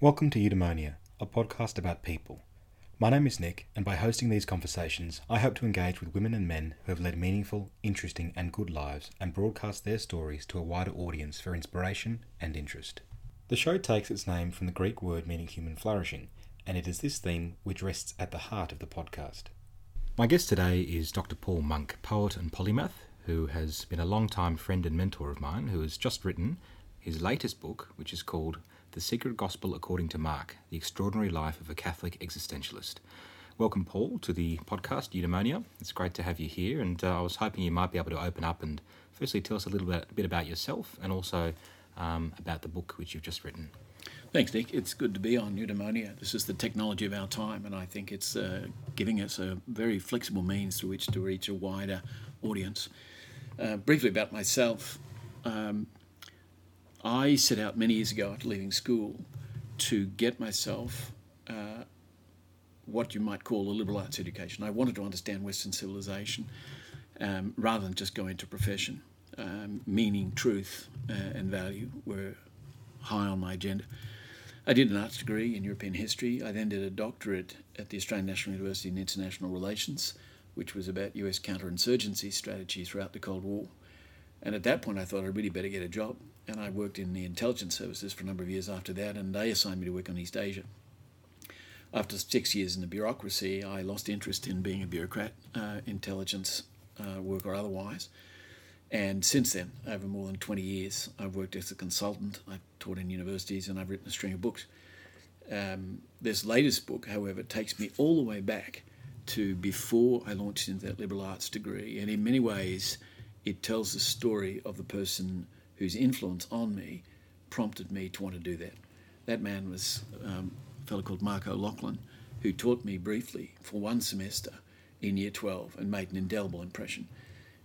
Welcome to Eudaimonia, a podcast about people. My name is Nick, and by hosting these conversations, I hope to engage with women and men who have led meaningful, interesting, and good lives and broadcast their stories to a wider audience for inspiration and interest. The show takes its name from the Greek word meaning human flourishing, and it is this theme which rests at the heart of the podcast. My guest today is Dr. Paul Monk, poet and polymath, who has been a long-time friend and mentor of mine, who has just written his latest book, which is called The Secret Gospel According to Mark, The Extraordinary Life of a Catholic Existentialist. Welcome, Paul, to the podcast, Eudaimonia. It's great to have you here, and I was hoping you might be able to open up and firstly tell us a little bit about yourself and also about the book which you've just written. Thanks, Nick. It's good to be on Eudaimonia. This is the technology of our time, and I think it's giving us a very flexible means through which to reach a wider audience. Briefly about myself. I set out many years ago after leaving school to get myself what you might call a liberal arts education. I wanted to understand Western civilization rather than just go into profession. Meaning, truth and value were high on my agenda. I did an arts degree in European history. I then did a doctorate at the Australian National University in International Relations, which was about US counterinsurgency strategies throughout the Cold War. And at that point I thought I'd really better get a job. And I worked in the intelligence services for a number of years after that, and they assigned me to work on East Asia. After 6 years in the bureaucracy, I lost interest in being a bureaucrat, intelligence work or otherwise. And since then, over more than 20 years, I've worked as a consultant, I've taught in universities, and I've written a string of books. This latest book, however, takes me all the way back to before I launched into that liberal arts degree. And in many ways, it tells the story of the person whose influence on me prompted me to want to do that. That man was a fellow called Marco Lachlan, who taught me briefly for one semester in Year 12 and made an indelible impression.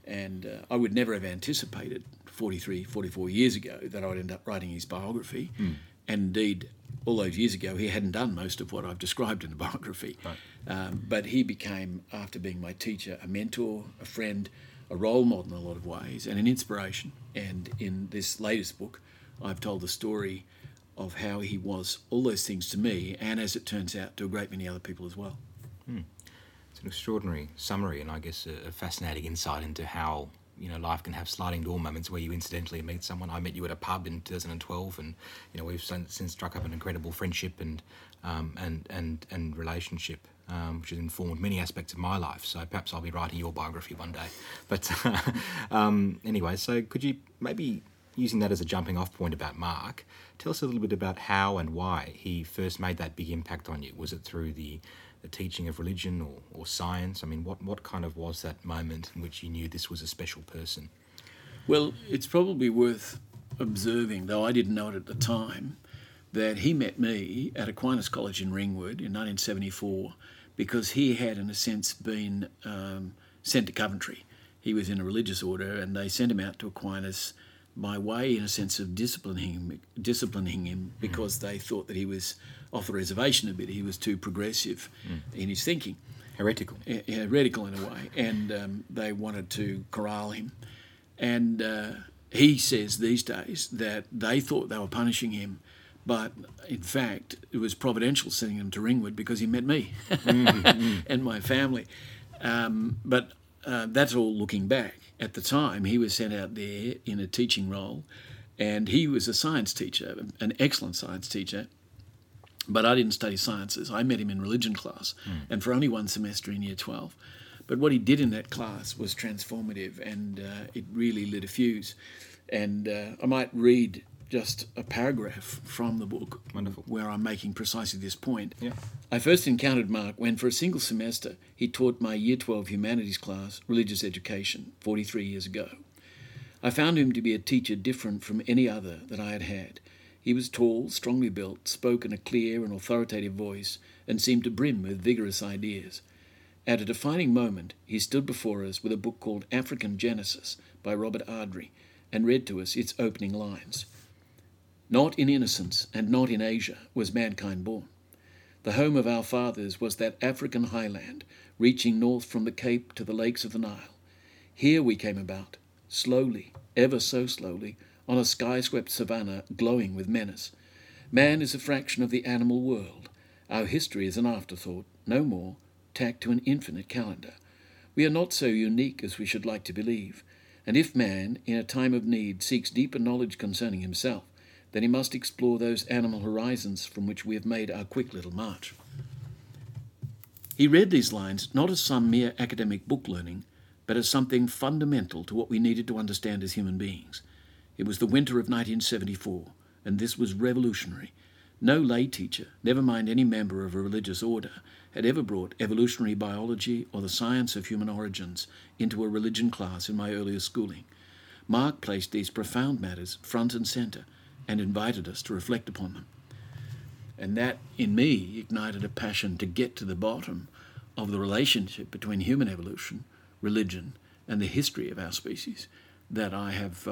And I would never have anticipated 43, 44 years ago that I would end up writing his biography. Mm. And indeed, all those years ago, he hadn't done most of what I've described in the biography. Right. But he became, after being my teacher, a mentor, a friend, a role model in a lot of ways, and an inspiration. And in this latest book, I've told the story of how he was all those things to me, and as it turns out, to a great many other people as well. Mm. It's an extraordinary summary, and I guess a fascinating insight into how life can have sliding door moments where you incidentally meet someone. I met you at a pub in 2012, and we've since struck up an incredible friendship and relationship. Which has informed many aspects of my life, so perhaps I'll be writing your biography one day. But anyway, so could you maybe, using that as a jumping off point about Mark, tell us a little bit about how and why he first made that big impact on you? Was it through the teaching of religion or science? I mean, what kind of was that moment in which you knew this was a special person? Well, it's probably worth observing, though I didn't know it at the time, that he met me at Aquinas College in Ringwood in 1974 because he had, in a sense, been sent to Coventry. He was in a religious order, and they sent him out to Aquinas by way, in a sense, of disciplining him because they thought that he was off the reservation a bit. He was too progressive in his thinking. Heretical. Heretical in a way, and they wanted to corral him. And he says these days that they thought they were punishing him, but in fact, it was providential sending him to Ringwood because he met me and my family. But that's all looking back. At the time, he was sent out there in a teaching role, and he was a science teacher, an excellent science teacher. But I didn't study sciences. I met him in religion class and for only one semester in Year 12. But what he did in that class was transformative, and it really lit a fuse. And I might read just a paragraph from the book. Wonderful. Where I'm making precisely this point. Yeah. I first encountered Mark when, for a single semester, he taught my Year 12 humanities class, religious education, 43 years ago. I found him to be a teacher different from any other that I had had. He was tall, strongly built, spoke in a clear and authoritative voice, and seemed to brim with vigorous ideas. At a defining moment, he stood before us with a book called African Genesis by Robert Ardrey and read to us its opening lines. Not in innocence and not in Asia was mankind born. The home of our fathers was that African highland, reaching north from the Cape to the lakes of the Nile. Here we came about, slowly, ever so slowly, on a sky-swept savannah glowing with menace. Man is a fraction of the animal world. Our history is an afterthought, no more, tacked to an infinite calendar. We are not so unique as we should like to believe, and if man, in a time of need, seeks deeper knowledge concerning himself, then he must explore those animal horizons from which we have made our quick little march. He read these lines not as some mere academic book learning, but as something fundamental to what we needed to understand as human beings. It was the winter of 1974, and this was revolutionary. No lay teacher, never mind any member of a religious order, had ever brought evolutionary biology or the science of human origins into a religion class in my earlier schooling. Mark placed these profound matters front and centre and invited us to reflect upon them. And that, in me, ignited a passion to get to the bottom of the relationship between human evolution, religion, and the history of our species that I've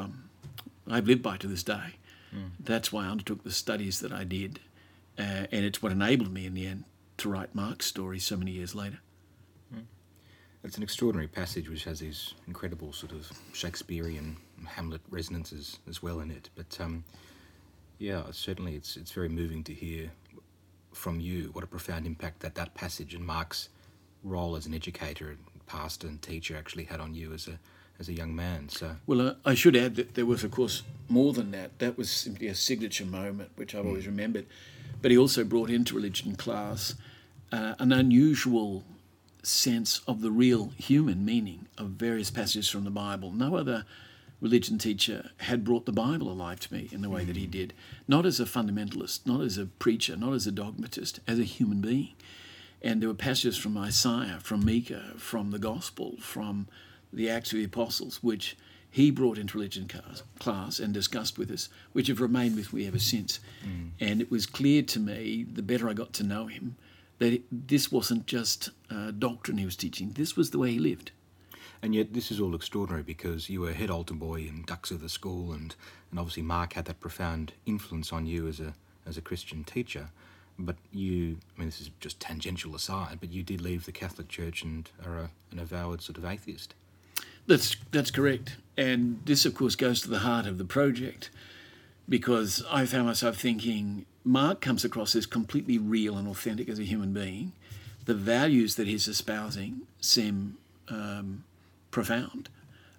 lived by to this day. Mm. That's why I undertook the studies that I did, and it's what enabled me in the end to write Mark's story so many years later. Mm. It's an extraordinary passage which has these incredible sort of Shakespearean Hamlet resonances as well in it, but yeah, certainly it's very moving to hear from you what a profound impact that passage and Mark's role as an educator and pastor and teacher actually had on you as a young man. So I should add that there was, of course, more than that. That was simply a signature moment, which I've always remembered. But he also brought into religion class an unusual sense of the real human meaning of various passages from the Bible. No other religion teacher had brought the Bible alive to me in the way that he did, not as a fundamentalist, not as a preacher, not as a dogmatist, as a human being. And there were passages from Isaiah, from Micah, from the Gospel, from the Acts of the Apostles, which he brought into religion class and discussed with us, which have remained with me ever since. Mm. And it was clear to me, the better I got to know him, that this wasn't just doctrine he was teaching, this was the way he lived. And yet this is all extraordinary because you were head altar boy and Dux of the school, and obviously Mark had that profound influence on you as a Christian teacher. But you, I mean, this is just tangential aside, but you did leave the Catholic Church and are an avowed sort of atheist. That's correct, and this of course goes to the heart of the project, because I found myself thinking Mark comes across as completely real and authentic as a human being. The values that he's espousing seem profound,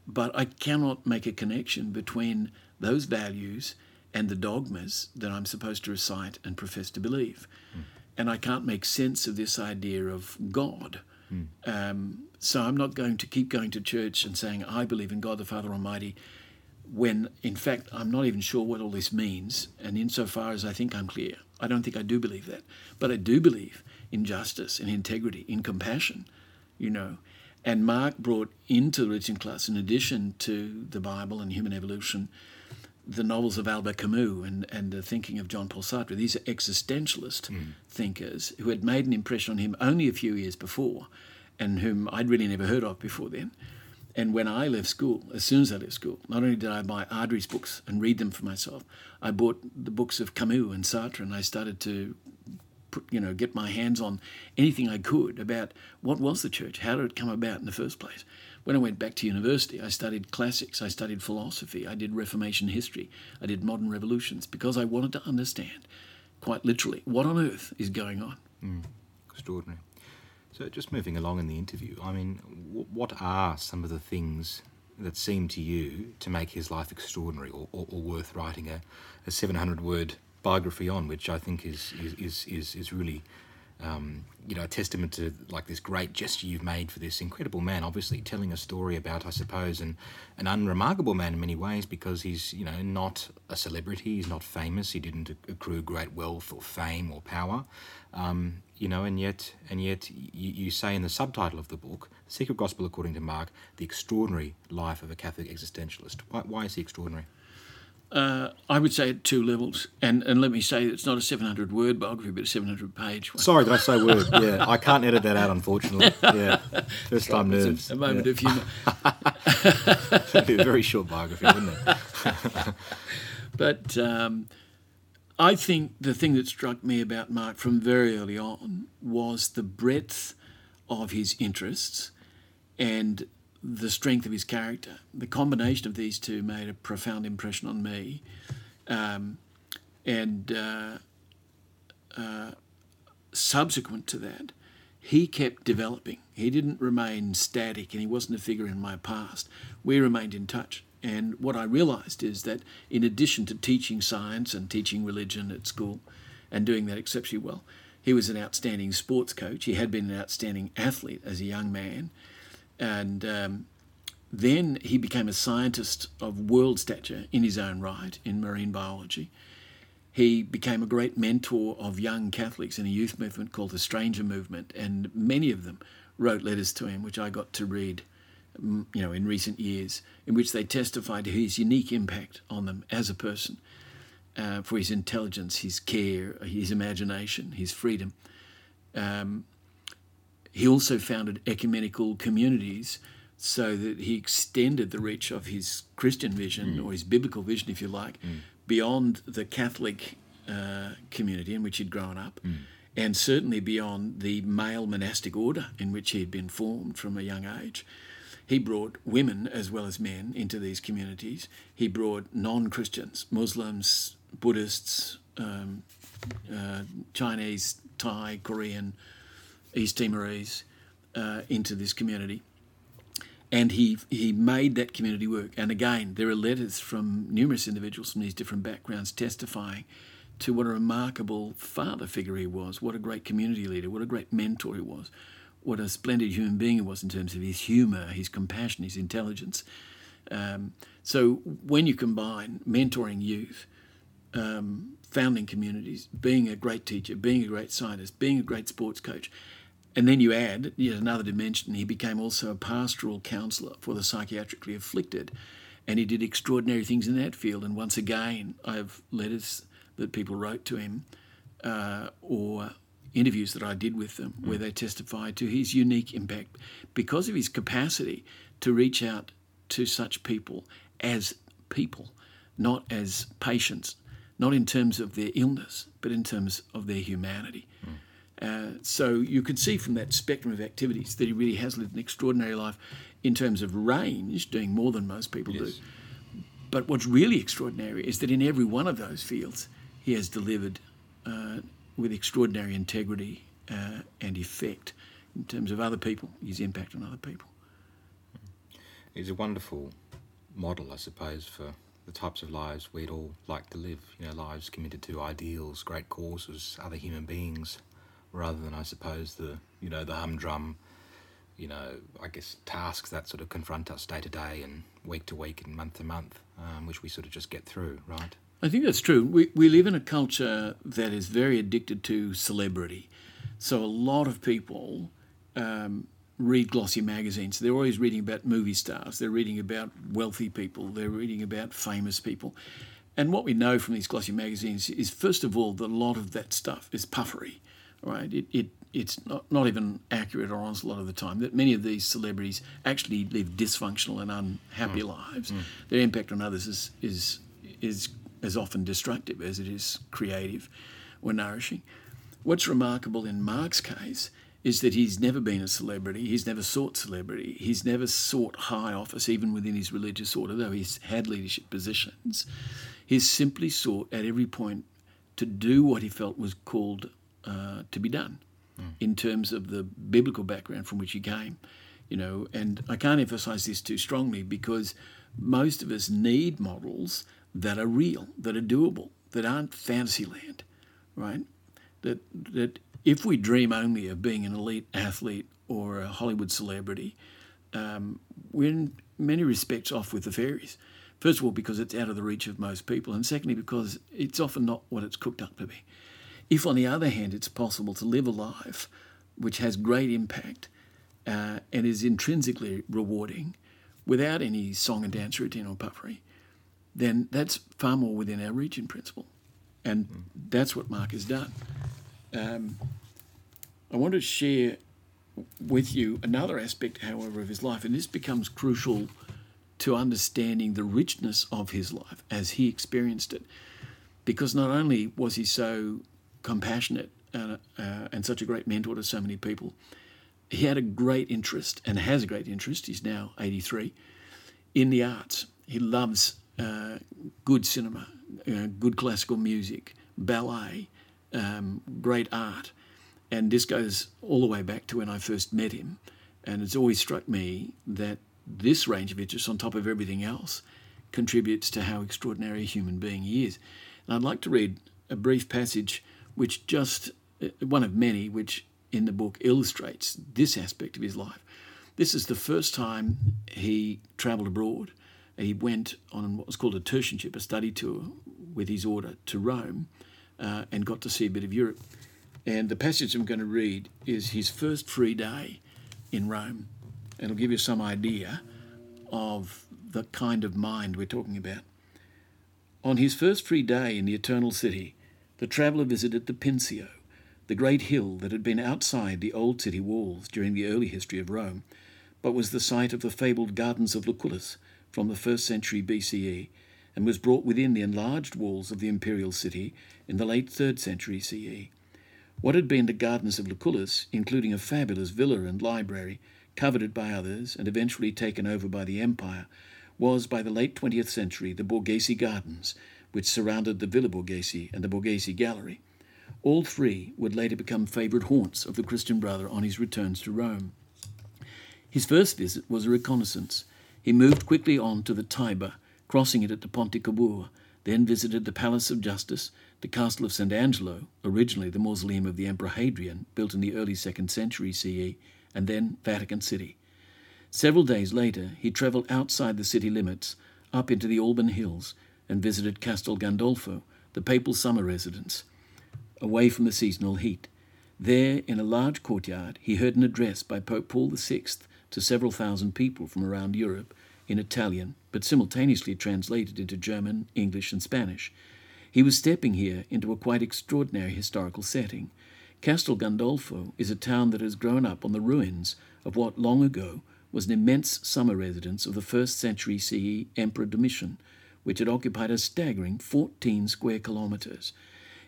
but I cannot make a connection between those values and the dogmas that I'm supposed to recite and profess to believe. Mm. And I can't make sense of this idea of God. Mm. So I'm not going to keep going to church and saying, I believe in God the Father Almighty, when, in fact, I'm not even sure what all this means, and insofar as I think I'm clear. I don't think I do believe that. But I do believe in justice, in integrity, in compassion, you know. And Mark brought into the religion class, in addition to the Bible and human evolution, the novels of Albert Camus and the thinking of Jean Paul Sartre. These are existentialist thinkers who had made an impression on him only a few years before, and whom I'd really never heard of before then. And when I left school, as soon as I left school, not only did I buy Ardrey's books and read them for myself, I bought the books of Camus and Sartre, and I started to get my hands on anything I could about what was the church, how did it come about in the first place. When I went back to university, I studied classics, I studied philosophy, I did Reformation history, I did modern revolutions, because I wanted to understand, quite literally, what on earth is going on. Mm. Extraordinary. So just moving along in the interview, I mean, what are some of the things that seem to you to make his life extraordinary or worth writing a 700-word biography on, which I think is really, a testament to like this great gesture you've made for this incredible man, obviously telling a story about, I suppose, an unremarkable man in many ways, because he's, not a celebrity, he's not famous, he didn't accrue great wealth or fame or power. And yet you say in the subtitle of the book, The Secret Gospel According to Mark, The Extraordinary Life of a Catholic Existentialist. Why is he extraordinary? I would say at two levels. And let me say, it's not a 700-word biography, but a 700-page one. Sorry, did I say word? Yeah, I can't edit that out, unfortunately. Yeah, first time nerves. It's a moment of humour. It would be a very short biography, wouldn't it? But I think the thing that struck me about Mark from very early on was the breadth of his interests and the strength of his character. The combination of these two made a profound impression on me. And subsequent to that, he kept developing. He didn't remain static, and he wasn't a figure in my past. We remained in touch. And what I realised is that in addition to teaching science and teaching religion at school and doing that exceptionally well, he was an outstanding sports coach. He had been an outstanding athlete as a young man. And then he became a scientist of world stature in his own right in marine biology. He became a great mentor of young Catholics in a youth movement called the Stranger Movement. And many of them wrote letters to him, which I got to read in recent years, in which they testified to his unique impact on them as a person, for his intelligence, his care, his imagination, his freedom. He also founded ecumenical communities so that he extended the reach of his Christian vision, or his biblical vision, if you like, beyond the Catholic community in which he'd grown up, and certainly beyond the male monastic order in which he had been formed from a young age. He brought women as well as men into these communities. He brought non-Christians, Muslims, Buddhists, Chinese, Thai, Korean, East Timorese into this community. And he made that community work. And again, there are letters from numerous individuals from these different backgrounds testifying to what a remarkable father figure he was, what a great community leader, what a great mentor he was, what a splendid human being he was in terms of his humour, his compassion, his intelligence. So when you combine mentoring youth, founding communities, being a great teacher, being a great scientist, being a great sports coach, and then you add yet another dimension, he became also a pastoral counsellor for the psychiatrically afflicted, and he did extraordinary things in that field. And once again, I have letters that people wrote to him or interviews that I did with them where they testified to his unique impact because of his capacity to reach out to such people, not as patients, not in terms of their illness, but in terms of their humanity. So you can see from that spectrum of activities that he really has lived an extraordinary life in terms of range, doing more than most people do. But what's really extraordinary is that in every one of those fields, he has delivered with extraordinary integrity and effect in terms of other people, his impact on other people. He's a wonderful model, I suppose, for the types of lives we'd all like to live, lives committed to ideals, great causes, other human beings, rather than, I suppose, the humdrum, I guess, tasks that sort of confront us day to day and week to week and month to month, which we sort of just get through, right? I think that's true. We live in a culture that is very addicted to celebrity. So a lot of people read glossy magazines. They're always reading about movie stars. They're reading about wealthy people. They're reading about famous people. And what we know from these glossy magazines is, first of all, that a lot of that stuff is puffery. Right, it's not even accurate or honest a lot of the time, that many of these celebrities actually live dysfunctional and unhappy lives. Their impact on others is as often destructive as it is creative or nourishing. What's remarkable in Mark's case is that he's never been a celebrity. He's never sought celebrity. He's never sought high office, even within his religious order, though he's had leadership positions. He's simply sought at every point to do what he felt was called to be done in terms of the biblical background from which he came, and I can't emphasize this too strongly because most of us need models that are real, that are doable, that aren't fantasyland, right? That if we dream only of being an elite athlete or a Hollywood celebrity, we're in many respects off with the fairies. First of all, because it's out of the reach of most people, and secondly, because it's often not what it's cooked up to be. If, on the other hand, it's possible to live a life which has great impact and is intrinsically rewarding without any song and dance routine or puffery, then that's far more within our reach in principle. And that's what Mark has done. I want to share with you another aspect, however, of his life, and this becomes crucial to understanding the richness of his life as he experienced it, because not only was he so compassionate and such a great mentor to so many people, he had a great interest and has a great interest, he's now 83, in the arts. He loves good cinema, good classical music, ballet, great art. And this goes all the way back to when I first met him. And it's always struck me that this range of interests, on top of everything else, contributes to how extraordinary a human being he is. And I'd like to read a brief passage, which just, one of many, which in the book illustrates this aspect of his life. This is the first time he travelled abroad. He went on what was called a tertianship, a study tour with his order to Rome, and got to see a bit of Europe. And the passage I'm going to read is his first free day in Rome. And it'll give you some idea of the kind of mind we're talking about. On his first free day in the Eternal City, the traveller visited the Pincio, the great hill that had been outside the old city walls during the early history of Rome, but was the site of the fabled Gardens of Lucullus from the 1st century BCE, and was brought within the enlarged walls of the imperial city in the late 3rd century CE. What had been the Gardens of Lucullus, including a fabulous villa and library, coveted by others and eventually taken over by the empire, was by the late 20th century the Borghese Gardens, which surrounded the Villa Borghese and the Borghese Gallery. All three would later become favourite haunts of the Christian brother on his returns to Rome. His first visit was a reconnaissance. He moved quickly on to the Tiber, crossing it at the Ponte Cavour, then visited the Palace of Justice, the Castle of St. Angelo, originally the mausoleum of the Emperor Hadrian, built in the early 2nd century CE, and then Vatican City. Several days later, he travelled outside the city limits, up into the Alban Hills, and visited Castel Gandolfo, the papal summer residence, away from the seasonal heat. There, in a large courtyard, he heard an address by Pope Paul VI to several thousand people from around Europe, in Italian, but simultaneously translated into German, English and Spanish. He was stepping here into a quite extraordinary historical setting. Castel Gandolfo is a town that has grown up on the ruins of what long ago was an immense summer residence of the 1st century CE Emperor Domitian, which had occupied a staggering 14 square kilometres.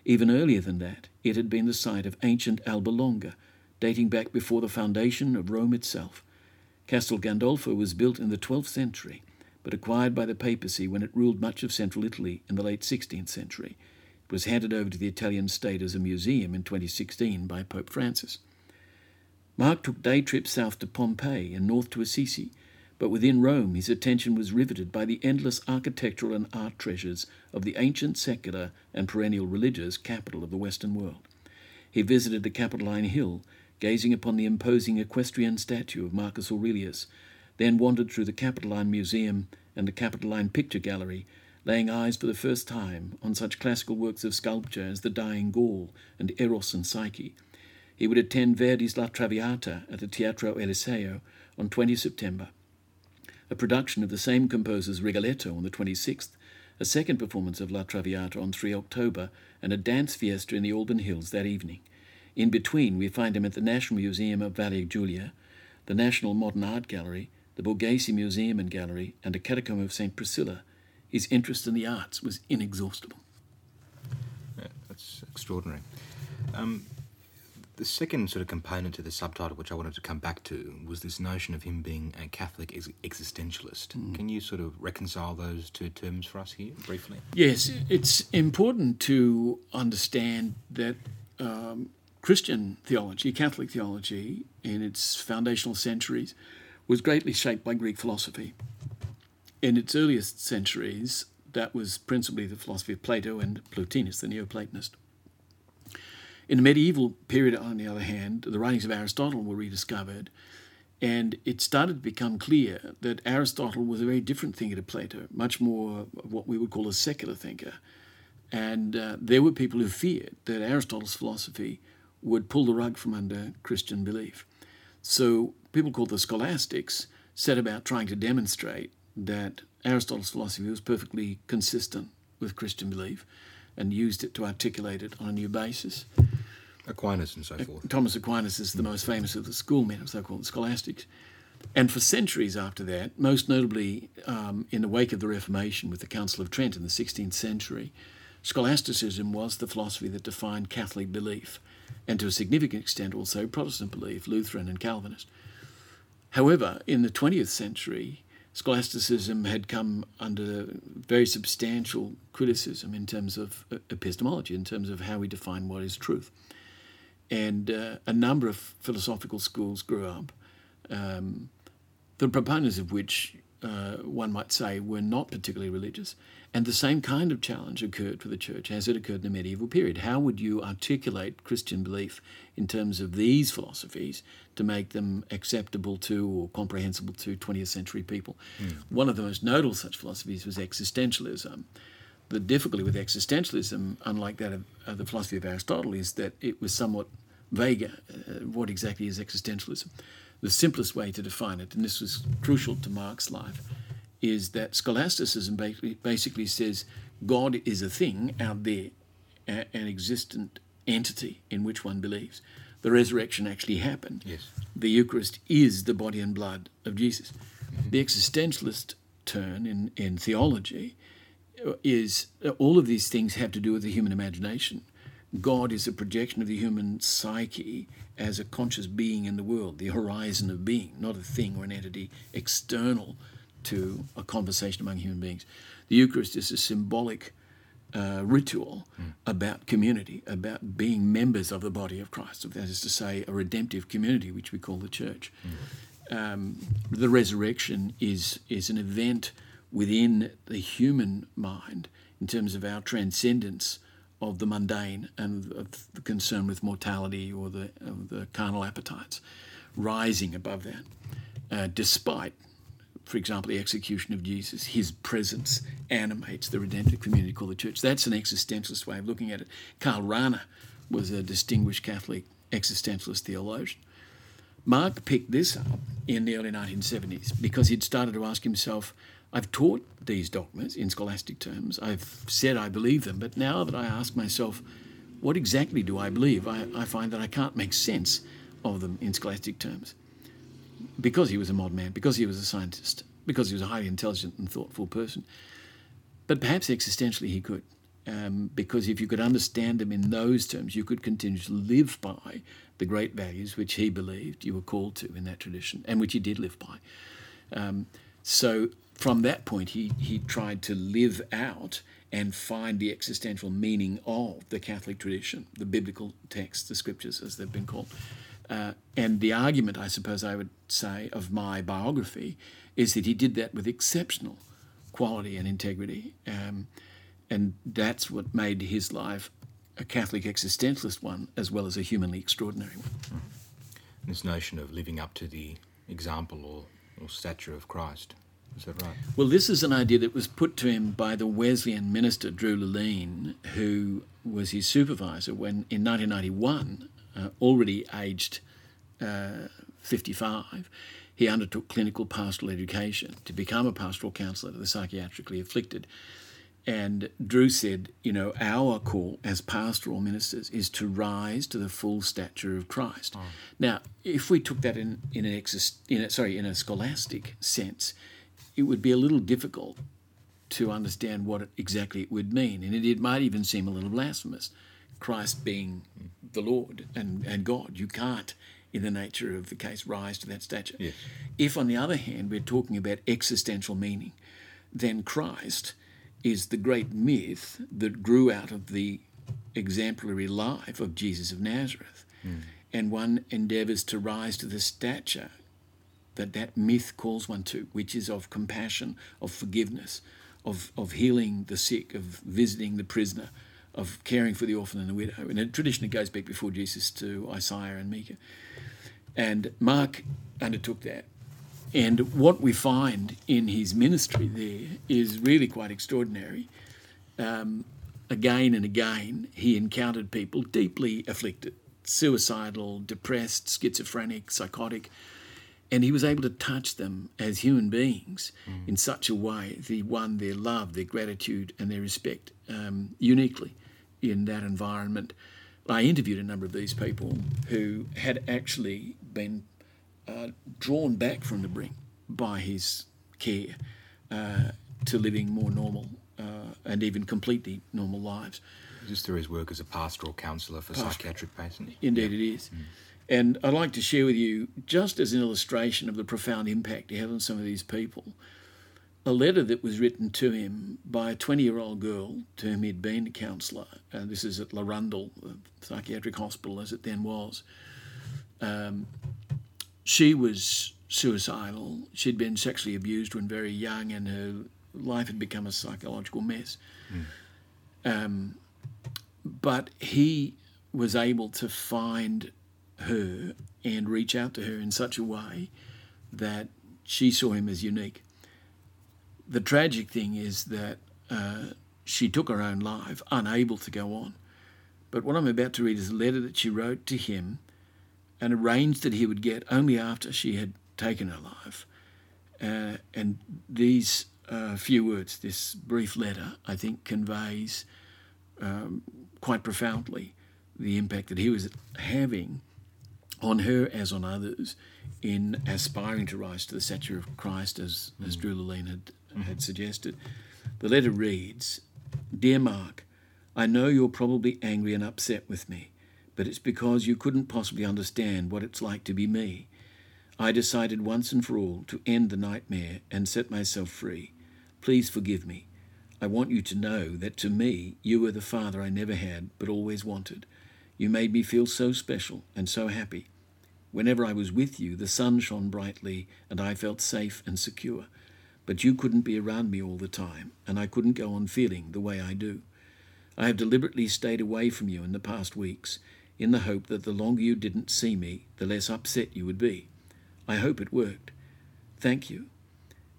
Even earlier than that, it had been the site of ancient Alba Longa, dating back before the foundation of Rome itself. Castel Gandolfo was built in the 12th century, but acquired by the papacy when it ruled much of central Italy in the late 16th century. It was handed over to the Italian state as a museum in 2016 by Pope Francis. Mark took day trips south to Pompeii and north to Assisi, but within Rome his attention was riveted by the endless architectural and art treasures of the ancient secular and perennial religious capital of the Western world. He visited the Capitoline Hill, gazing upon the imposing equestrian statue of Marcus Aurelius, then wandered through the Capitoline Museum and the Capitoline Picture Gallery, laying eyes for the first time on such classical works of sculpture as The Dying Gaul and Eros and Psyche. He would attend Verdi's La Traviata at the Teatro Eliseo on 20 September, a production of the same composer's Rigoletto on the 26th, a second performance of La Traviata on 3 October, and a dance fiesta in the Alban Hills that evening. In between, we find him at the National Museum of Valle Giulia, the National Modern Art Gallery, the Borghese Museum and Gallery, and the Catacomb of St. Priscilla. His interest in the arts was inexhaustible. Yeah, that's extraordinary. The second sort of component to the subtitle, which I wanted to come back to, was this notion of him being a Catholic existentialist. Mm. Can you sort of reconcile those two terms for us here, briefly? Yes, it's important to understand that Christian theology, Catholic theology, in its foundational centuries, was greatly shaped by Greek philosophy. In its earliest centuries, that was principally the philosophy of Plato and Plotinus, the Neoplatonist. In the medieval period, on the other hand, the writings of Aristotle were rediscovered, and it started to become clear that Aristotle was a very different thinker to Plato, much more of what we would call a secular thinker. And there were people who feared that Aristotle's philosophy would pull the rug from under Christian belief. So people called the scholastics set about trying to demonstrate that Aristotle's philosophy was perfectly consistent with Christian belief, and used it to articulate it on a new basis. Aquinas and so forth. Thomas Aquinas is the most famous of the schoolmen, of so-called scholastics. And for centuries after that, most notably in the wake of the Reformation with the Council of Trent in the 16th century, scholasticism was the philosophy that defined Catholic belief, and to a significant extent also Protestant belief, Lutheran and Calvinist. However, in the 20th century, scholasticism had come under very substantial criticism in terms of epistemology, in terms of how we define what is truth. And a number of philosophical schools grew up, the proponents of which, one might say, were not particularly religious. And the same kind of challenge occurred for the church as it occurred in the medieval period. How would you articulate Christian belief in terms of these philosophies to make them acceptable to or comprehensible to 20th century people? Mm. One of the most notable such philosophies was existentialism. The difficulty with existentialism, unlike that of the philosophy of Aristotle, is that it was somewhat vague. What exactly is existentialism? The simplest way to define it, and this was crucial to Mark's life, is that scholasticism basically says God is a thing out there, an existent entity in which one believes. The resurrection actually happened. Yes. The Eucharist is the body and blood of Jesus. Mm-hmm. The existentialist turn in theology is all of these things have to do with the human imagination. God is a projection of the human psyche as a conscious being in the world, the horizon of being, not a thing or an entity external to a conversation among human beings. The Eucharist is a symbolic ritual about community, about being members of the body of Christ, that is to say, a redemptive community, which we call the church. Mm. The resurrection is an event within the human mind in terms of our transcendence of the mundane and of the concern with mortality or the carnal appetites, rising above that, despite, for example, the execution of Jesus. His presence animates the redemptive community called the church. That's an existentialist way of looking at it. Karl Rahner was a distinguished Catholic existentialist theologian. Mark picked this up in the early 1970s because he'd started to ask himself, I've taught these dogmas in scholastic terms. I've said I believe them, but now that I ask myself, what exactly do I believe? I find that I can't make sense of them in scholastic terms. Because he was a modern man, because he was a scientist, because he was a highly intelligent and thoughtful person. But perhaps existentially he could, because if you could understand them in those terms, you could continue to live by the great values which he believed you were called to in that tradition, and which he did live by. So from that point, he tried to live out and find the existential meaning of the Catholic tradition, the biblical texts, the scriptures, as they've been called. And the argument, I suppose I would say, of my biography is that he did that with exceptional quality and integrity. And that's what made his life a Catholic existentialist one as well as a humanly extraordinary one. Mm. This notion of living up to the example or stature of Christ. Is that right? Well, this is an idea that was put to him by the Wesleyan minister, Drew Lilleen, who was his supervisor when, in 1991, already aged 55, he undertook clinical pastoral education to become a pastoral counsellor to the psychiatrically afflicted. And Drew said, our call as pastoral ministers is to rise to the full stature of Christ. Oh. Now, if we took that in a scholastic sense, it would be a little difficult to understand what exactly it would mean. And it might even seem a little blasphemous, Christ being the Lord and God. You can't, in the nature of the case, rise to that stature. Yes. If, on the other hand, we're talking about existential meaning, then Christ is the great myth that grew out of the exemplary life of Jesus of Nazareth. Mm. And one endeavours to rise to the stature that myth calls one to, which is of compassion, of forgiveness, of healing the sick, of visiting the prisoner, of caring for the orphan and the widow. And a tradition that goes back before Jesus to Isaiah and Micah. And Mark undertook that. And what we find in his ministry there is really quite extraordinary. Again and again, he encountered people deeply afflicted, suicidal, depressed, schizophrenic, psychotic, and he was able to touch them as human beings in such a way that he won their love, their gratitude and their respect uniquely in that environment. I interviewed a number of these people who had actually been drawn back from the brink by his care to living more normal and even completely normal lives. Is this through his work as a pastoral counsellor for psychiatric patients? Indeed it is. Mm. And I'd like to share with you, just as an illustration of the profound impact he had on some of these people, a letter that was written to him by a 20-year-old girl to whom he'd been a counsellor. This is at La Rundle, the psychiatric hospital as it then was. She was suicidal. She'd been sexually abused when very young, and her life had become a psychological mess. But he was able to find her and reach out to her in such a way that she saw him as unique. The tragic thing is that she took her own life, unable to go on. But what I'm about to read is a letter that she wrote to him and arranged that he would get only after she had taken her life. And these few words, this brief letter, I think conveys quite profoundly the impact that he was having on her as on others in aspiring to rise to the stature of Christ, as Drew Lalene had suggested. The letter reads, "Dear Mark, I know you're probably angry and upset with me, but it's because you couldn't possibly understand what it's like to be me. I decided once and for all to end the nightmare and set myself free. Please forgive me. I want you to know that to me, you were the father I never had but always wanted. You made me feel so special and so happy. Whenever I was with you, the sun shone brightly and I felt safe and secure. But you couldn't be around me all the time, and I couldn't go on feeling the way I do. I have deliberately stayed away from you in the past weeks in the hope that the longer you didn't see me, the less upset you would be. I hope it worked. Thank you.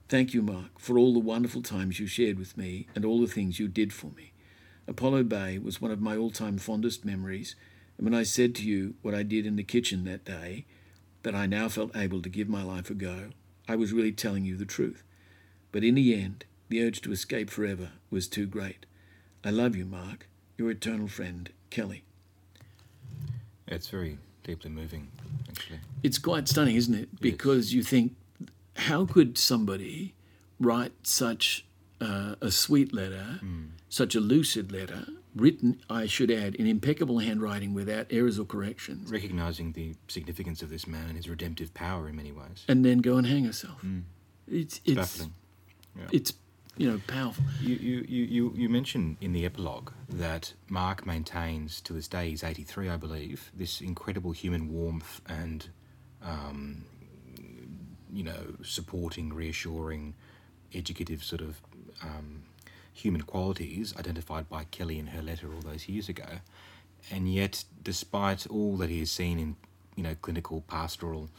Thank you, Mark, for all the wonderful times you shared with me and all the things you did for me. Apollo Bay was one of my all-time fondest memories, and when I said to you what I did in the kitchen that day, that I now felt able to give my life a go, I was really telling you the truth. But in the end, the urge to escape forever was too great. I love you, Mark, your eternal friend, Kelly." It's very deeply moving, actually. It's quite stunning, isn't it? Because you think, how could somebody write such a sweet letter, such a lucid letter, written, I should add, in impeccable handwriting without errors or corrections. Recognising the significance of this man and his redemptive power in many ways. And then go and hang herself. It's baffling. Yeah. It's, you know, powerful. You mention in the epilogue that Mark maintains, to this day, he's 83, I believe, this incredible human warmth and, supporting, reassuring, educative sort of human qualities identified by Kelly in her letter all those years ago. And yet, despite all that he has seen in, clinical pastoral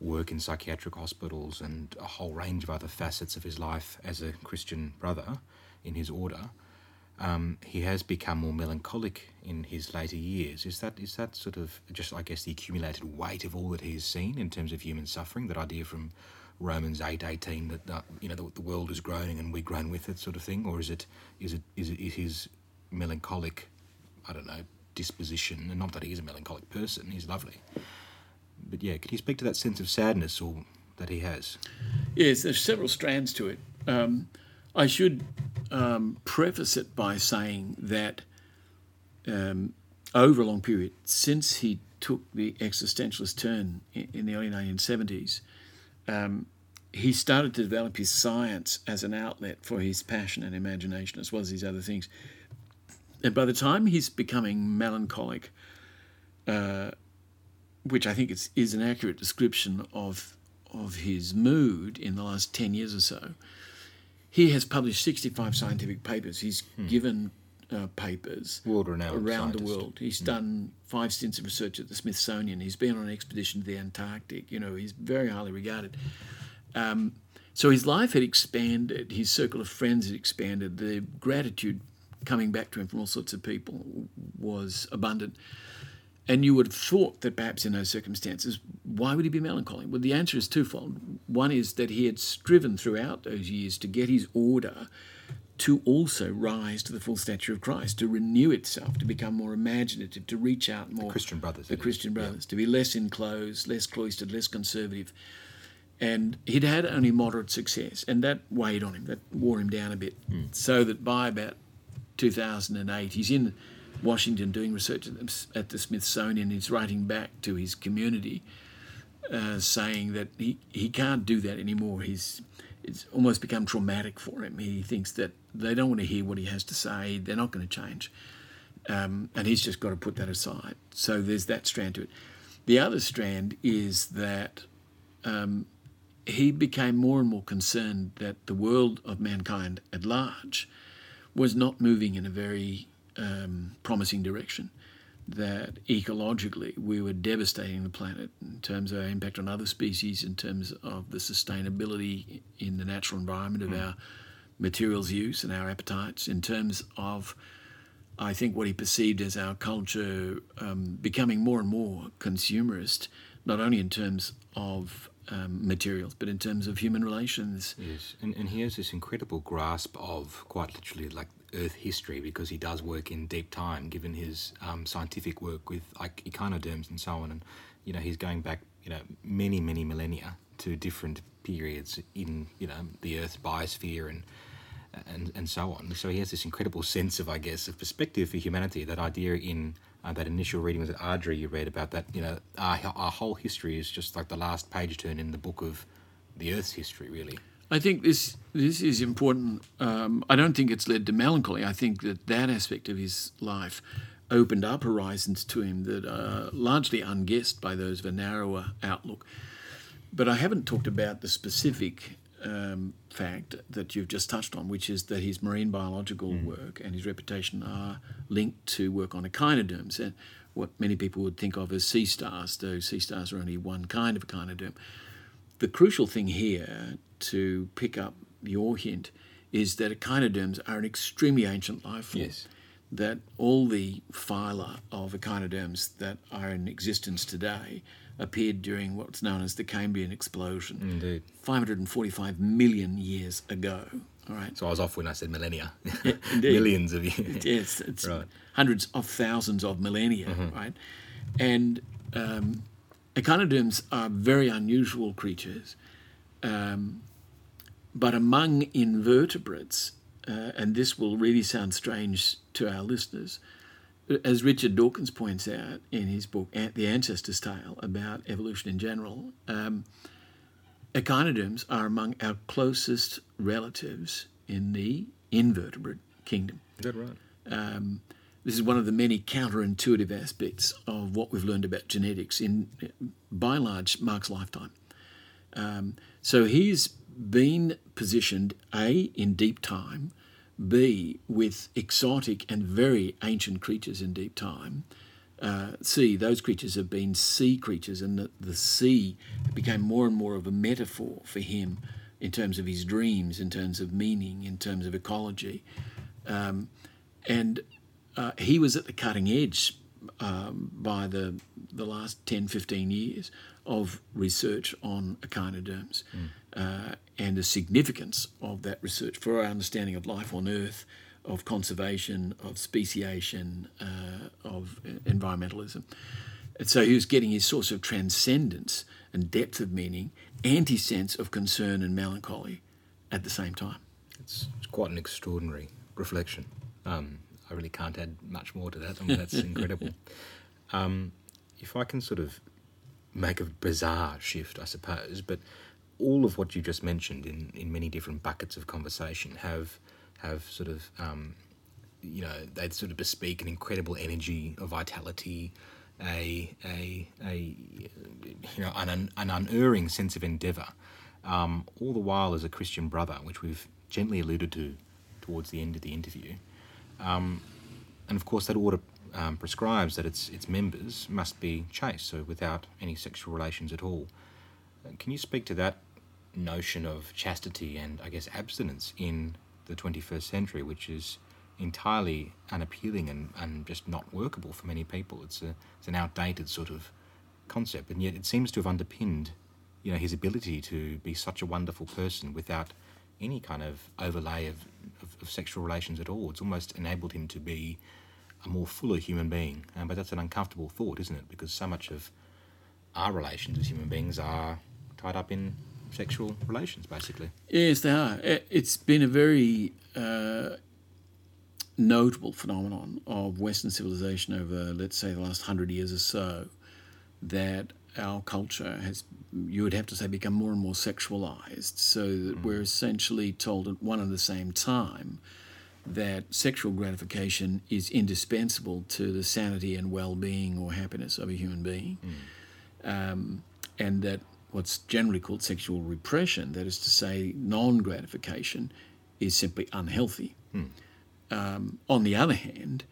work in psychiatric hospitals and a whole range of other facets of his life as a Christian brother in his order, he has become more melancholic in his later years. Is that sort of just, I guess, the accumulated weight of all that he has seen in terms of human suffering, that idea from Romans 8:18 that the world is groaning and we groan with it, sort of thing? Or is it his melancholic, disposition? And not that he is a melancholic person, he's lovely. But yeah, can you speak to that sense of sadness or that he has? Yes, there's several strands to it. I should preface it by saying that over a long period, since he took the existentialist turn in the early 1970s, he started to develop his science as an outlet for his passion and imagination, as well as these other things. And by the time he's becoming melancholic, which I think is an accurate description of his mood in the last 10 years or so, he has published 65 scientific papers. He's given papers around the world. He's done 5 stints of research at the Smithsonian. He's been on an expedition to the Antarctic. He's very highly regarded. So his life had expanded. His circle of friends had expanded. The gratitude coming back to him from all sorts of people was abundant. And you would have thought that perhaps in those circumstances, why would he be melancholy? Well, the answer is twofold. One is that he had striven throughout those years to get his order to also rise to the full stature of Christ, to renew itself, to become more imaginative, to reach out more. The Christian Brothers, to be less enclosed, less cloistered, less conservative. And he'd had only moderate success, and that weighed on him, that wore him down a bit, so that by about 2008, he's in Washington doing research at the Smithsonian. He's writing back to his community saying that he can't do that anymore. He's it's almost become traumatic for him. He thinks that they don't want to hear what he has to say. They're not going to change. And he's just got to put that aside. So there's that strand to it. The other strand is that he became more and more concerned that the world of mankind at large was not moving in a very promising direction, that ecologically we were devastating the planet in terms of our impact on other species, in terms of the sustainability in the natural environment of our materials use and our appetites, in terms of, I think, what he perceived as our culture becoming more and more consumerist, not only in terms of materials, but in terms of human relations. Yes, and he has this incredible grasp of, quite literally, like Earth history, because he does work in deep time, given his scientific work with echinoderms and so on. And, you know, he's going back, you know, many, many millennia to different periods in, you know, the Earth's biosphere and so on. So he has this incredible sense of, I guess, of perspective for humanity. That idea in that initial reading was at Ardrey you read about, that, you know, our whole history is just like the last page turn in the book of the Earth's history, really. I think this is important. I don't think it's led to melancholy. I think that that aspect of his life opened up horizons to him that are largely unguessed by those of a narrower outlook. But I haven't talked about the specific fact that you've just touched on, which is that his marine biological work and his reputation are linked to work on echinoderms, and what many people would think of as sea stars, though sea stars are only one kind of echinoderm. The crucial thing here, to pick up your hint, is that echinoderms are an extremely ancient life form. Yes. That all the phyla of echinoderms that are in existence today appeared during what's known as the Cambrian explosion. Indeed. 545 million years ago. All right. So I was off when I said millennia. Yeah, millions of years. Yes, it's right. Hundreds of thousands of millennia, right? And echinoderms are very unusual creatures, but among invertebrates, and this will really sound strange to our listeners, as Richard Dawkins points out in his book, The Ancestor's Tale, about evolution in general, echinoderms are among our closest relatives in the invertebrate kingdom. Is that right? This is one of the many counterintuitive aspects of what we've learned about genetics in, by and large, Mark's lifetime. So he's been positioned, A, in deep time, B, with exotic and very ancient creatures in deep time. C, those creatures have been sea creatures, and the sea became more and more of a metaphor for him in terms of his dreams, in terms of meaning, in terms of ecology. And he was at the cutting edge by the last 10, 15 years of research on echinoderms. And the significance of that research for our understanding of life on Earth, of conservation, of speciation, of environmentalism. And so he was getting his source of transcendence and depth of meaning, anti-sense of concern and melancholy at the same time. It's quite an extraordinary reflection. I really can't add much more to that. I mean, that's incredible. If I can sort of make a bizarre shift, I suppose, but all of what you just mentioned in many different buckets of conversation have sort of, you know, they sort of bespeak an incredible energy, a vitality, an unerring sense of endeavour, all the while as a Christian brother, which we've gently alluded to towards the end of the interview. And of course that order prescribes that its members must be chaste, so without any sexual relations at all. Can you speak to that notion of chastity and, I guess, abstinence in the 21st century, which is entirely unappealing and just not workable for many people? It's an outdated sort of concept, and yet it seems to have underpinned, you know, his ability to be such a wonderful person without any kind of overlay of sexual relations at all. It's almost enabled him to be a more fuller human being, but that's an uncomfortable thought, isn't it? Because so much of our relations as human beings are tied up in sexual relations, basically. Yes, they are. It's been a very notable phenomenon of Western civilization over, let's say, the last 100 years or so, that our culture has, you would have to say, become more and more sexualized, so that we're essentially told at one and the same time that sexual gratification is indispensable to the sanity and well-being or happiness of a human being, and that what's generally called sexual repression, that is to say non-gratification, is simply unhealthy. On the other hand,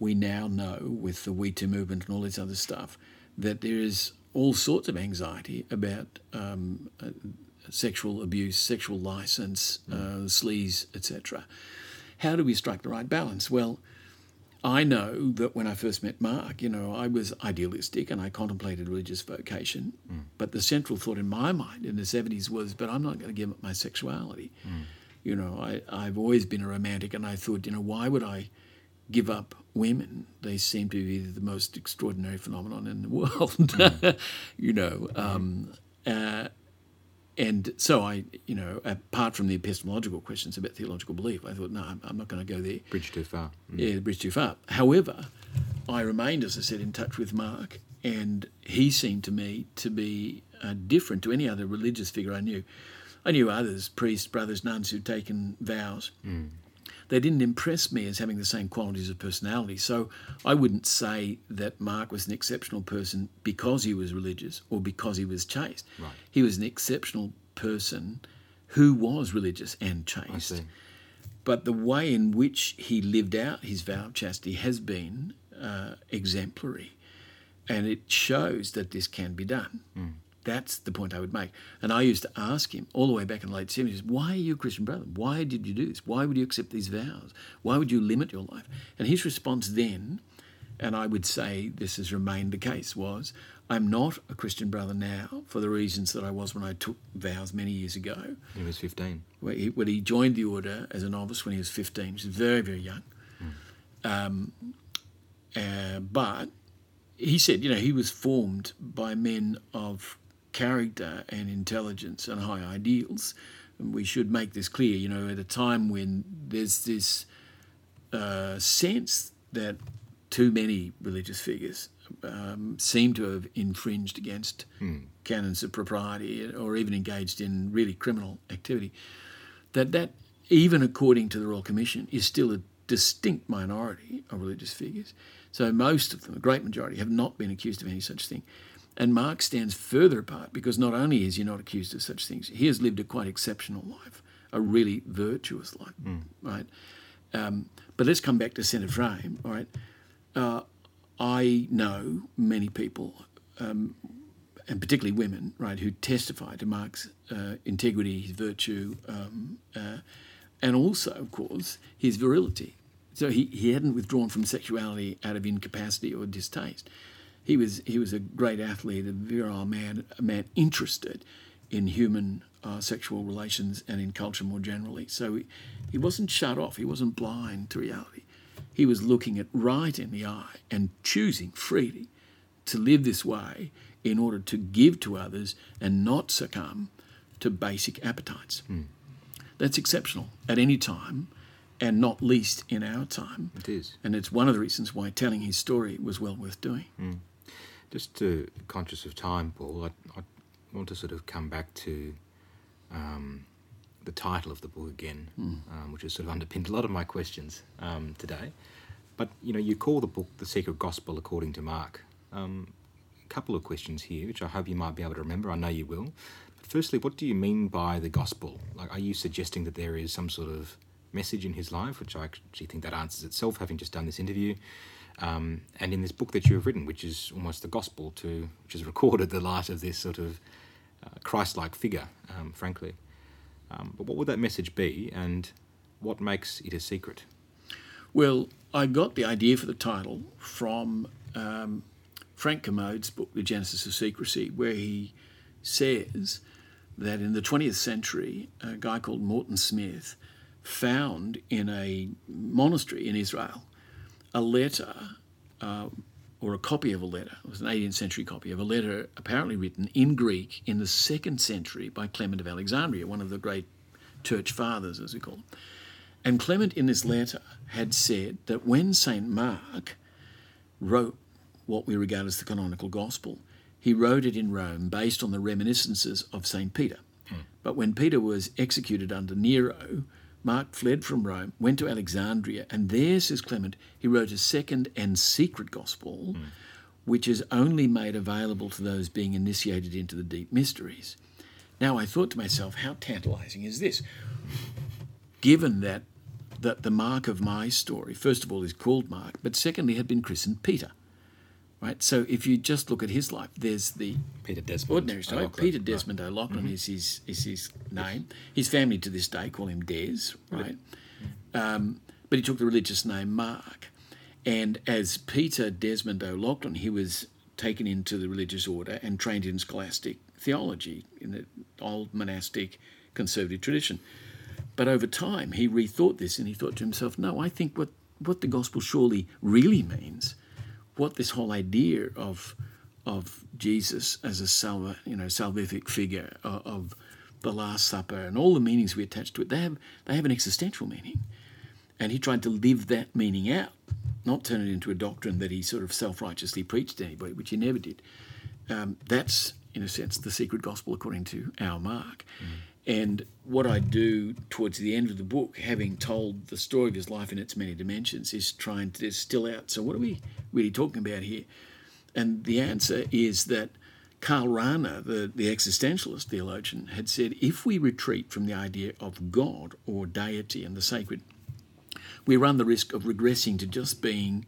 we now know with the We Too movement and all this other stuff that there is all sorts of anxiety about sexual abuse, sexual license, sleaze, etc. How do we strike the right balance? Well, I know that when I first met Mark, you know, I was idealistic and I contemplated religious vocation, but the central thought in my mind in the 70s was, but I'm not going to give up my sexuality. You know, I've always been a romantic, and I thought, you know, why would I give up women? They seem to be the most extraordinary phenomenon in the world, you know. And so I, you know, apart from the epistemological questions about theological belief, I thought, no, I'm not going to go there. Bridge too far. Yeah, bridge too far. However, I remained, as I said, in touch with Mark, and he seemed to me to be different to any other religious figure I knew. I knew others, priests, brothers, nuns who'd taken vows. They didn't impress me as having the same qualities of personality. So I wouldn't say that Mark was an exceptional person because he was religious or because he was chaste. Right. He was an exceptional person who was religious and chaste. But the way in which he lived out his vow of chastity has been exemplary. And it shows that this can be done. That's the point I would make. And I used to ask him all the way back in the late 70s, why are you a Christian brother? Why did you do this? Why would you accept these vows? Why would you limit your life? And his response then, and I would say this has remained the case, was, I'm not a Christian brother now for the reasons that I was when I took vows many years ago. He was 15. When he joined the order as a novice when he was 15. He was very, very young. But he said, you know, he was formed by men of character and intelligence and high ideals, and we should make this clear, you know, at a time when there's this sense that too many religious figures seem to have infringed against canons of propriety or even engaged in really criminal activity, that even according to the Royal Commission is still a distinct minority of religious figures. So most of them, the great majority, have not been accused of any such thing. And Mark stands further apart because not only is he not accused of such things, he has lived a quite exceptional life, a really virtuous life, right? But let's come back to centre frame, all right? I know many people, and particularly women, right, who testify to Mark's integrity, his virtue, and also, of course, his virility. So he hadn't withdrawn from sexuality out of incapacity or distaste. He was a great athlete, a virile man, a man interested in human sexual relations and in culture more generally. So he wasn't shut off. He wasn't blind to reality. He was looking it right in the eye and choosing freely to live this way in order to give to others and not succumb to basic appetites. That's exceptional at any time, and not least in our time. It is. And it's one of the reasons why telling his story was well worth doing. Just to, conscious of time, Paul, I want to sort of come back to the title of the book again, which has sort of underpinned a lot of my questions today. But, you know, you call the book The Secret Gospel According to Mark. A couple of questions here, which I hope you might be able to remember. I know you will. But firstly, what do you mean by the gospel? Like, are you suggesting that there is some sort of message in his life, which I actually think that answers itself, having just done this interview? And in this book that you have written, which is almost the gospel to, which has recorded the light of this sort of Christ-like figure, frankly. But what would that message be, and what makes it a secret? Well, I got the idea for the title from Frank Kermode's book, The Genesis of Secrecy, where he says that in the 20th century, a guy called Morton Smith found in a monastery in Israel a letter, or a copy of a letter. It was an 18th century copy of a letter apparently written in Greek in the 2nd century by Clement of Alexandria, one of the great church fathers, as we call them. And Clement in this letter had said that when St. Mark wrote what we regard as the canonical gospel, He wrote it in Rome based on the reminiscences of St. Peter. But when Peter was executed under Nero, Mark fled from Rome, went to Alexandria, and there, says Clement, he wrote a second and secret gospel, which is only made available to those being initiated into the deep mysteries. Now I thought to myself, how tantalising is this? Given that the Mark of my story, first of all, is called Mark, but secondly had been christened Peter. Right? So if you just look at his life, there's the ordinary story. Peter Desmond O'Loughlin is his name. His family to this day call him Des, right? But he took the religious name Mark. And as Peter Desmond O'Loughlin, he was taken into the religious order and trained in scholastic theology in the old monastic conservative tradition. But over time, he rethought this and he thought to himself, no, I think what the gospel surely really means, what this whole idea of Jesus as a salvific figure, of the Last Supper and all the meanings we attach to it, they have an existential meaning. And he tried to live that meaning out, not turn it into a doctrine that he sort of self-righteously preached to anybody, which he never did. That's, in a sense, the secret gospel according to our Mark. And what I do towards the end of the book, having told the story of his life in its many dimensions, is trying to distill out, so what are we really talking about here? And the answer is that Karl Rahner, the existentialist theologian, had said, if we retreat from the idea of God or deity and the sacred, we run the risk of regressing to just being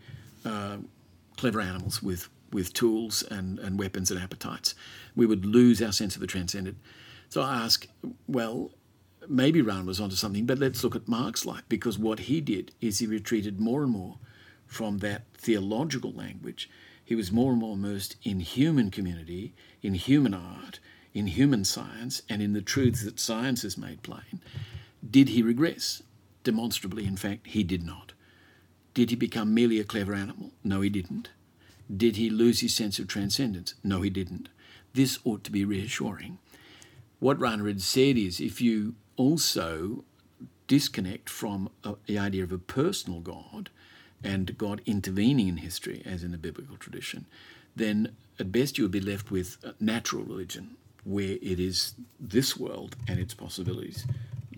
clever animals with tools and weapons and appetites. We would lose our sense of the transcendent. So I ask, well, maybe Rahner was onto something, but let's look at Mark's life, because what he did is he retreated more and more from that theological language. He was more and more immersed in human community, in human art, in human science, and in the truths that science has made plain. Did he regress? Demonstrably, in fact, he did not. Did he become merely a clever animal? No, he didn't. Did he lose his sense of transcendence? No, he didn't. This ought to be reassuring. What Rahner had said is, if you also disconnect from the idea of a personal God and God intervening in history, as in the biblical tradition, then at best you would be left with natural religion, where it is this world and its possibilities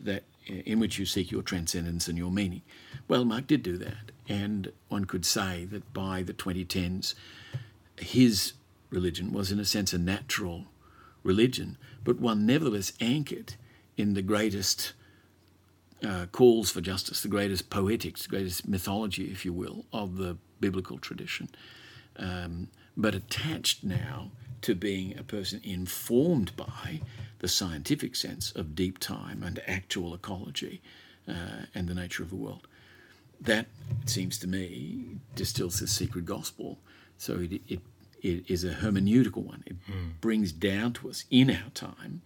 that in which you seek your transcendence and your meaning. Well, Mark did do that, and one could say that by the 2010s, his religion was in a sense a natural religion, but one nevertheless anchored in the greatest calls for justice, the greatest poetics, the greatest mythology, if you will, of the biblical tradition, but attached now to being a person informed by the scientific sense of deep time and actual ecology and the nature of the world. That, it seems to me, distills the secret gospel, so it is a hermeneutical one. It brings down to us in our time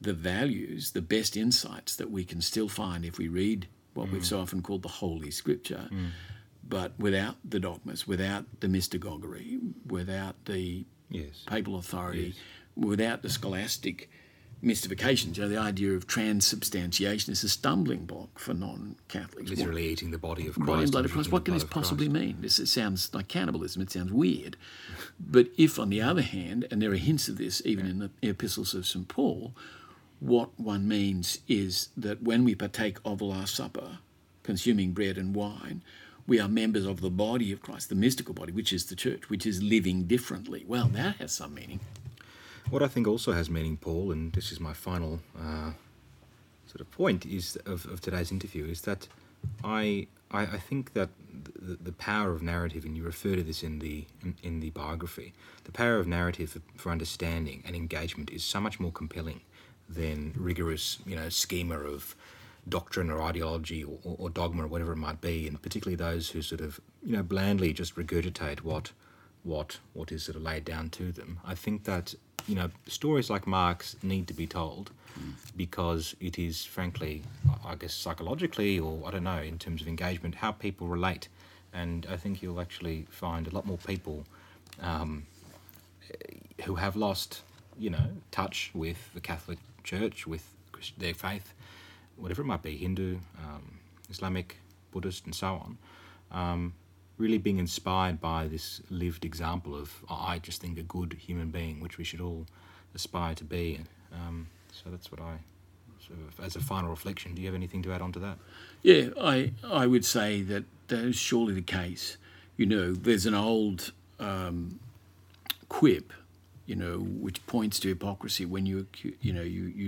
the values, the best insights that we can still find if we read what we've so often called the Holy Scripture, but without the dogmas, without the mystagoguery, without the papal authority, without the scholastic mystifications. You know, the idea of transubstantiation is a stumbling block for non-Catholics. Literally eating the body of Christ. Body and blood of Christ. What can this possibly mean? It sounds like cannibalism. It sounds weird. But if, on the other hand, and there are hints of this even in the epistles of St. Paul, what one means is that when we partake of the Last Supper, consuming bread and wine, we are members of the body of Christ, the mystical body, which is the church, which is living differently. Well, that has some meaning. What I think also has meaning, Paul, and this is my final sort of point is of today's interview, is that I think that the power of narrative, and you refer to this in the biography, the power of narrative for understanding and engagement is so much more compelling than rigorous, schema of doctrine or ideology or dogma or whatever it might be, and particularly those who sort of blandly just regurgitate what is sort of laid down to them. I think that stories like Mark's need to be told because it is, frankly, I guess psychologically, or I don't know, in terms of engagement, how people relate. And I think you'll actually find a lot more people who have lost, touch with the Catholic Church, with their faith, whatever it might be, Hindu, Islamic, Buddhist, and so on, really being inspired by this lived example of, I just think, a good human being, which we should all aspire to be. So that's what I, sort of, as a final reflection, do you have anything to add on to that? Yeah, I would say that that is surely the case. You know, there's an old quip, you know, which points to hypocrisy when you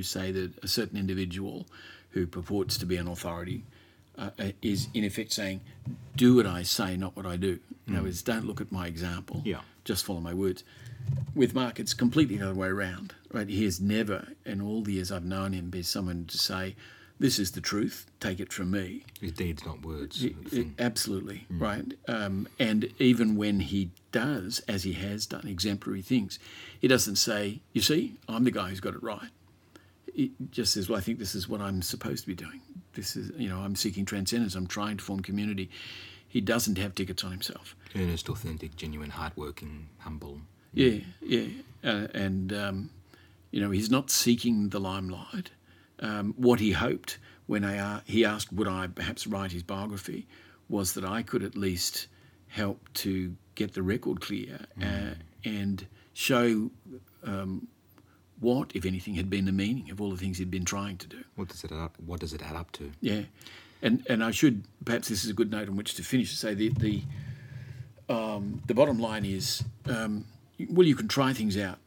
say that a certain individual who purports to be an authority is in effect saying, do what I say, not what I do. In other words, don't look at my example, just follow my words. With Mark, it's completely the other way around, right? He has never, in all the years I've known him, been someone to say, this is the truth, take it from me. His deeds, not words. Absolutely, right? And even when he does, as he has done, exemplary things, he doesn't say, you see, I'm the guy who's got it right. He just says, well, I think this is what I'm supposed to be doing. This is, you know, I'm seeking transcendence. I'm trying to form community. He doesn't have tickets on himself. Earnest, authentic, genuine, hardworking, humble. You know, he's not seeking the limelight. What he hoped when he asked would I perhaps write his biography was that I could at least help to get the record clear and show what, if anything, had been the meaning of all the things he'd been trying to do. What does it add up to? Yeah. And I should, perhaps this is a good note on which to finish, to say the bottom line is, well, you can try things out,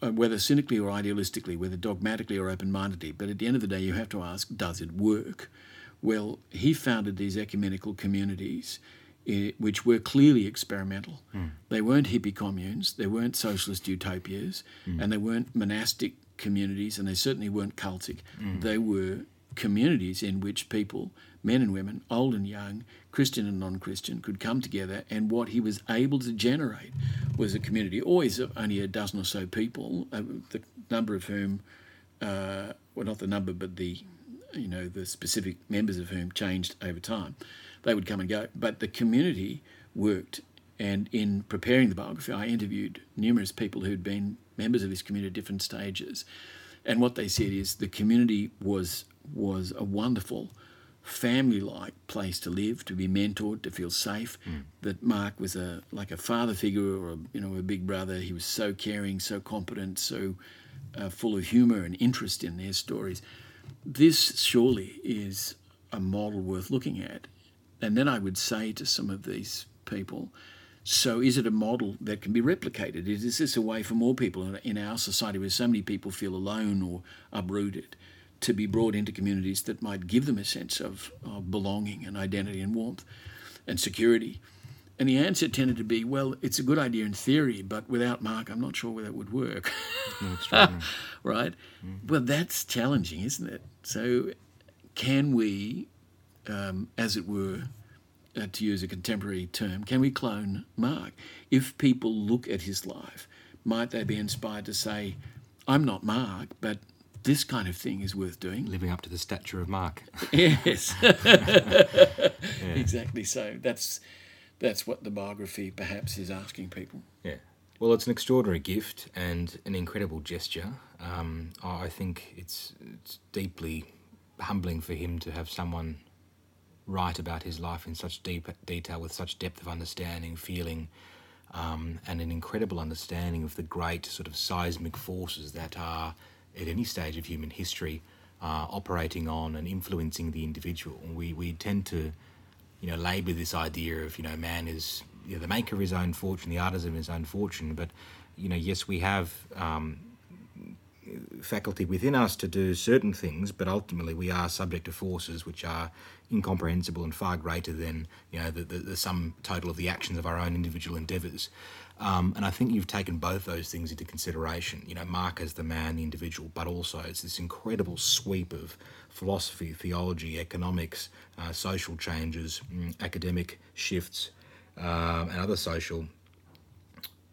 whether cynically or idealistically, whether dogmatically or open-mindedly, but at the end of the day you have to ask, does it work? Well, he founded these ecumenical communities which were clearly experimental. They weren't hippie communes, they weren't socialist utopias, and they weren't monastic communities, and they certainly weren't cultic. They were communities in which people, men and women, old and young, Christian and non-Christian, could come together, and what he was able to generate was a community, always of only a dozen or so people, the number of whom, well, not the number, but the specific members of whom changed over time. They would come and go, but the community worked. And in preparing the biography, I interviewed numerous people who'd been members of this community at different stages, and what they said is the community was a wonderful family-like place to live, to be mentored, to feel safe, that Mark was like a father figure or a big brother. He was so caring, so competent, so full of humour and interest in their stories. This surely is a model worth looking at. And then I would say to some of these people, so is it a model that can be replicated? Is this a way for more people in our society where so many people feel alone or uprooted to be brought into communities that might give them a sense of belonging and identity and warmth and security? And the answer tended to be, well, it's a good idea in theory, but without Mark, I'm not sure whether it would work. No, it's true. Right? Well, that's challenging, isn't it? So can we, as it were, to use a contemporary term, can we clone Mark? If people look at his life, might they be inspired to say, I'm not Mark, but this kind of thing is worth doing. Living up to the stature of Mark. Yes. Yeah. Exactly so. That's what the biography perhaps is asking people. Yeah. Well, it's an extraordinary gift and an incredible gesture. I think it's deeply humbling for him to have someone write about his life in such deep detail, with such depth of understanding, feeling, and an incredible understanding of the great sort of seismic forces that are at any stage of human history, operating on and influencing the individual. We tend to, labour this idea of, man is the maker of his own fortune, the artisan of his own fortune. But, yes, we have faculty within us to do certain things, but ultimately we are subject to forces which are incomprehensible and far greater than, the sum total of the actions of our own individual endeavours. And I think you've taken both those things into consideration, Mark as the man, the individual, but also it's this incredible sweep of philosophy, theology, economics, social changes, academic shifts, and other social,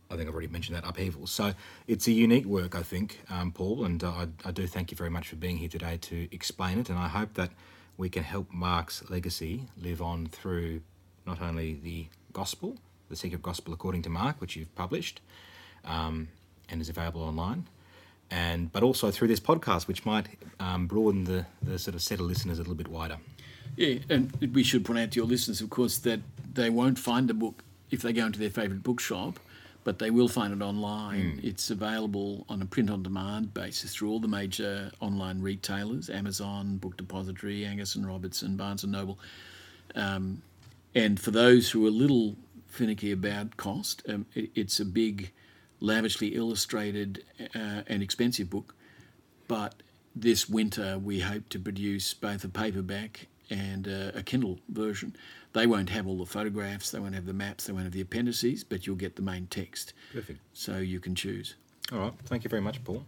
I think I've already mentioned that, upheaval. So it's a unique work, I think, Paul, and I do thank you very much for being here today to explain it, and I hope that we can help Mark's legacy live on through not only the gospel, The Secret Gospel According to Mark, which you've published and is available online, but also through this podcast, which might broaden the sort of set of listeners a little bit wider. Yeah, and we should point out to your listeners, of course, that they won't find the book if they go into their favourite bookshop, but they will find it online. Mm. It's available on a print-on-demand basis through all the major online retailers, Amazon, Book Depository, Angus and Robertson, Barnes and Noble. And for those who are a little finicky about cost, it's a big, lavishly illustrated and expensive book. But this winter we hope to produce both a paperback and a Kindle version. They won't have all the photographs, they won't have the maps, they won't have the appendices, but you'll get the main text. Perfect. So you can choose. All right. Thank you very much, Paul.